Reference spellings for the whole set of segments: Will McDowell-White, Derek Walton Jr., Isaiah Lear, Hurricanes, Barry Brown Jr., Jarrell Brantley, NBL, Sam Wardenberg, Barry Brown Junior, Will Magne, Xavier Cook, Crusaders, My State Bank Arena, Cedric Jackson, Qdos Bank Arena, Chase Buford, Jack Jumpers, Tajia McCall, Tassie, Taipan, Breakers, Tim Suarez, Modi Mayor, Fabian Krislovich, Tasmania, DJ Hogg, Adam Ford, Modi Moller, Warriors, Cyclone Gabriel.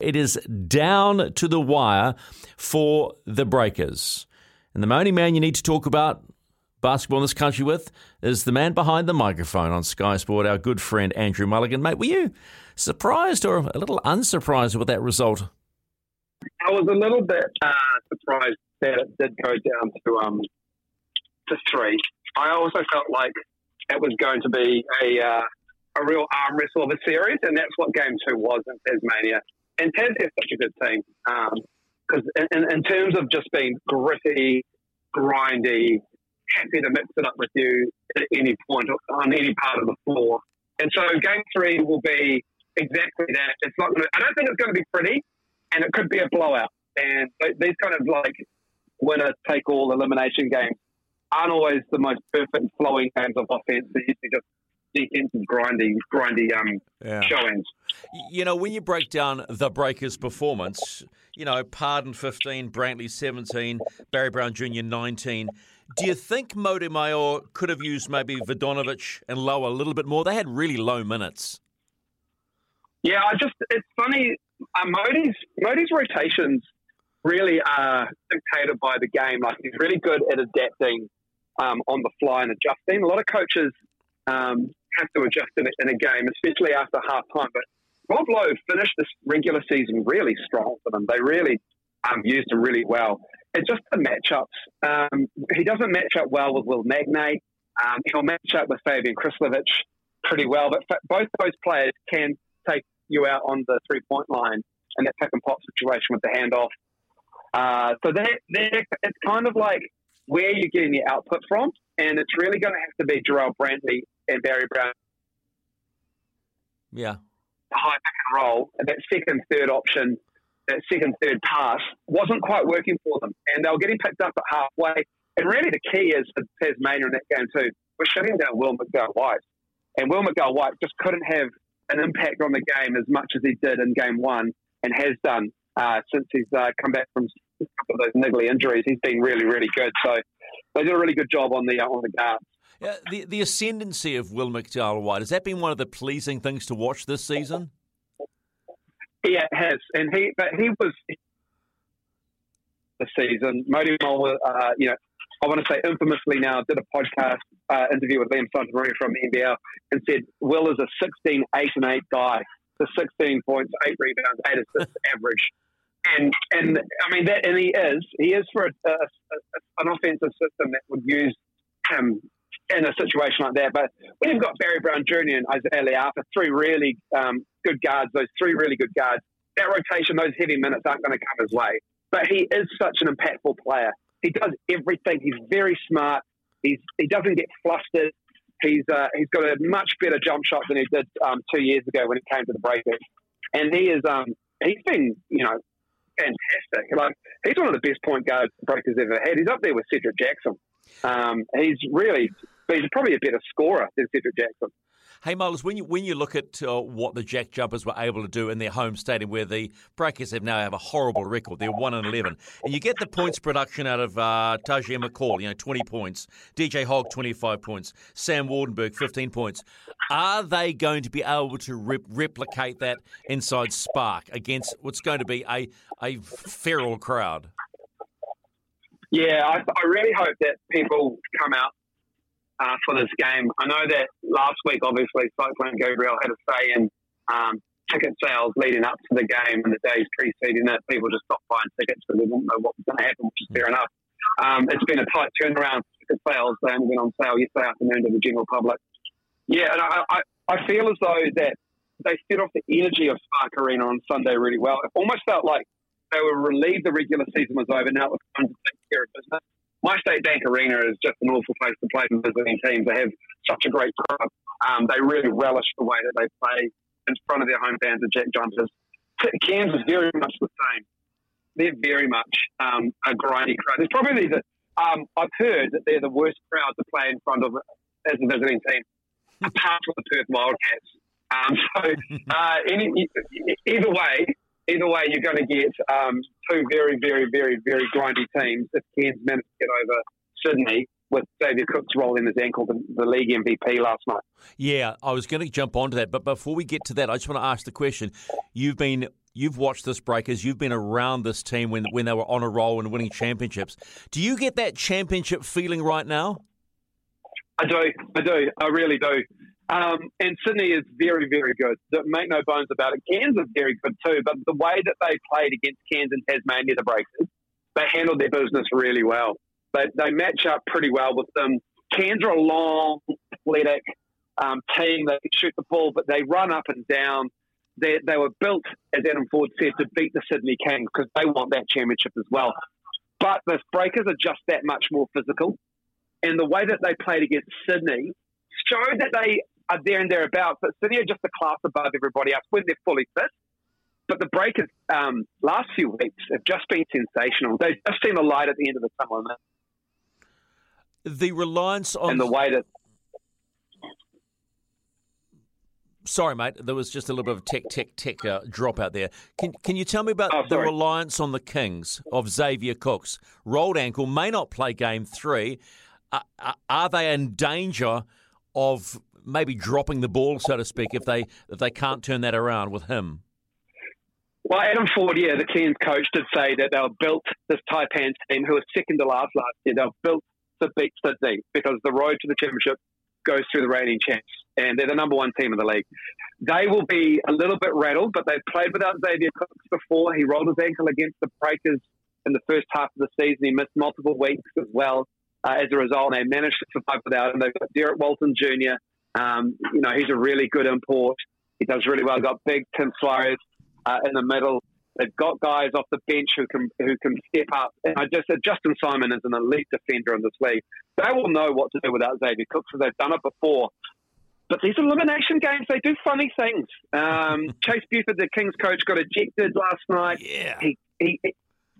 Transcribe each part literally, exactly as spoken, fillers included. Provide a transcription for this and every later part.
It is down to the wire for the Breakers. And the only man you need to talk about basketball in this country with is the man behind the microphone on Sky Sport, our good friend Andrew Mulligan. Mate, were you surprised or a little unsurprised with that result? I was a little bit uh, surprised that it did go down to um to three. I also felt like it was going to be a, uh, a real arm wrestle of a series, and that's what game two was in Tasmania. And Tassie is such a good team because um, in, in, in terms of just being gritty, grindy, happy to mix it up with you at any point on any part of the floor. And so game three will be exactly that. It's not gonna, I don't think it's going to be pretty, and it could be a blowout. And these kind of like winner-take-all elimination games aren't always the most perfect flowing games of offense. They usually just defensive grindy, grindy um, yeah. showings. You know, when you break down the Breakers' performance, you know, Pardon fifteen, Brantley seventeen, Barry Brown Junior nineteen, do you think Modi Mayor could have used maybe Vodonovic and Lowe a little bit more? They had really low minutes. Yeah, I just, it's funny, uh, Modi's, Modi's rotations really are dictated by the game. Like, he's really good at adapting um, on the fly and adjusting. A lot of coaches um, have to adjust in a, in a game, especially after half time, but Rob Lowe finished this regular season really strong for them. They really um, used him really well. It's just the matchups. Um, he doesn't match up well with Will Magne. Um, he'll match up with Fabian Krislovich pretty well, but f- both those players can take you out on the three-point line in that pick-and-pop situation with the handoff. Uh, so that, that it's kind of like where you're getting your output from, and it's really going to have to be Jarrell Brantley and Barry Brown. Yeah. High pick and roll, and that second, third option, that second, third pass wasn't quite working for them. And they were getting picked up at halfway. And really the key is for Tasmania in that game too, we're shutting down Will McDowell-White. And Will McDowell-White just couldn't have an impact on the game as much as he did in game one and has done uh, since he's uh, come back from a couple of those niggly injuries. He's been really, really good. So they did a really good job on the, uh, on the guards. Uh, the the ascendancy of Will McDowell-White, has that been one of the pleasing things to watch this season? Yeah, it has, and he but he was the season. Modi Moller, uh, you know, I want to say infamously now did a podcast uh, interview with Liam Santamaria from N B L and said Will is a sixteen eight and eight guy, the sixteen points, eight rebounds, eight assists average, and and I mean that, and he is he is for a, a, a, an offensive system that would use him in a situation like that. But when you've got Barry Brown Junior and Isaiah Lear, for three really um, good guards, those three really good guards, that rotation, those heavy minutes aren't going to come his way. But he is such an impactful player. He does everything. He's very smart. He's He doesn't get flustered. He's uh, He's got a much better jump shot than he did um, two years ago when it came to the Breakers. And he is, um, he's been, you know, fantastic. Like, he's one of the best point guards the Breakers ever had. He's up there with Cedric Jackson. Um, he's really... But he's probably a better scorer than Cedric Jackson. Hey, Mullers, when you when you look at uh, what the Jack Jumpers were able to do in their home stadium, where the Breakers have now have a horrible record, they're one and eleven, and you get the points production out of uh, Tajia McCall, you know, twenty points, D J Hogg twenty five points, Sam Wardenberg fifteen points. Are they going to be able to re- replicate that inside Spark against what's going to be a a feral crowd? Yeah, I, I really hope that people come out Uh, for this game. I know that last week, obviously, Cyclone Gabriel had a say in um, ticket sales leading up to the game and the days preceding that. People just stopped buying tickets because they didn't know what was going to happen, which is fair enough. Um, it's been a tight turnaround for ticket sales. They only went on sale yesterday afternoon to the general public. Yeah, and I, I, I feel as though that they set off the energy of Spark Arena on Sunday really well. It almost felt like they were relieved the regular season was over. Now it was time to take care of business. My State Bank Arena is just an awful place to play for visiting teams. They have such a great crowd. Um, they really relish the way that they play in front of their home fans at Jack Jumpers. Cairns is very much the same. They're very much um, a grindy crowd. There's probably the, um, I've heard that they're the worst crowd to play in front of as a visiting team, apart from the Perth Wildcats. Um, so uh, any, either way, either way, you're going to get um, two very, very, very, very grindy teams if Cairns manage to get over Sydney, with Xavier Cook's rolling his ankle, the, the league M V P last night. Yeah, I was going to jump onto that, but before we get to that, I just want to ask the question. You've been, you've watched this Breakers, you've been around this team when, when they were on a roll and winning championships. Do you get that championship feeling right now? I do, I do, I really do. Um, and Sydney is very, very good. Make no bones about it. Cairns is very good too, but the way that they played against Cairns and Tasmania, the Breakers, they handled their business really well. But they match up pretty well with them. Cairns are a long, athletic um, team. They shoot the ball, but they run up and down. They, they were built, as Adam Ford said, to beat the Sydney Kings because they want that championship as well. But the Breakers are just that much more physical. And the way that they played against Sydney showed that they are there and thereabouts. But Sydney are just a class above everybody else when they're fully fit. But the Breakers um, last few weeks have just been sensational. They've just seen the light at the end of the tunnel. The reliance on... And the way that... Sorry, mate. There was just a little bit of tick, tick, tick uh, drop out there. Can Can you tell me about oh, the reliance on the Kings of Xavier Cook's rolled ankle, may not play game three. Uh, are they in danger of maybe dropping the ball, so to speak, if they if they can't turn that around with him? Well, Adam Ford, yeah, the Cairns coach, did say that they were built, this Taipan team, who was second to last last year, they were built to beat Sydney because the road to the championship goes through the reigning champs, and they're the number one team in the league. They will be a little bit rattled, but they've played without Xavier Cooks before. He rolled his ankle against the Breakers in the first half of the season. He missed multiple weeks as well uh, as a result, and they managed to survive without him. They've got Derek Walton Junior Um, you know, he's a really good import. He does really well. They've got big Tim Suarez uh, in the middle. They've got guys off the bench who can who can step up. And I just Justin Simon is an elite defender in this league. They will know what to do without Xavier Cook because they've done it before. But these elimination games, they do funny things. Um, Chase Buford, the Kings coach, got ejected last night. Yeah, he he,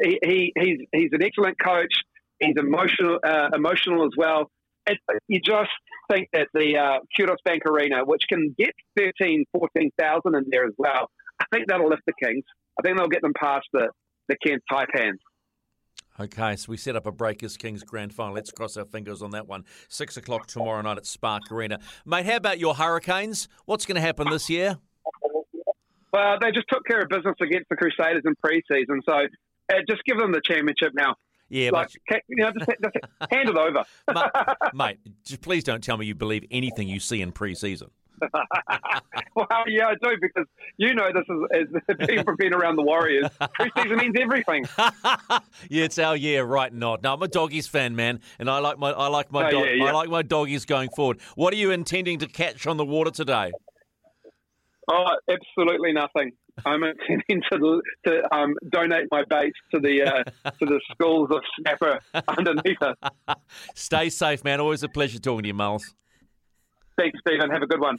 he, he he's he's an excellent coach. He's emotional uh, emotional as well. It, you just think that the uh, Qdos Bank Arena, which can get thirteen, fourteen thousand in there as well, I think that'll lift the Kings. I think they'll get them past the, the Cairns Taipans. Okay, so we set up a Breakers Kings grand final. Let's cross our fingers on that one. Six o'clock tomorrow night at Spark Arena. Mate, how about your Hurricanes? What's going to happen this year? Well, they just took care of business against the Crusaders in pre-season, so uh, just give them the championship now. Yeah, like, but... you know, just, just hand it over. Mate, just please don't tell me you believe anything you see in pre-season. Well, yeah, I do, because you know this is, is people being around the Warriors. Preseason means everything. Yeah, it's our year, right? Not. No, I'm a doggies fan, man, and I like my I like my oh, dog, yeah, yeah. I like my doggies going forward. What are you intending to catch on the water today? Oh, absolutely nothing. I'm intending to to um, donate my bait to the uh, to the schools of snapper underneath us. Stay safe, man. Always a pleasure talking to you, Miles. Thanks, Stephen. Have a good one.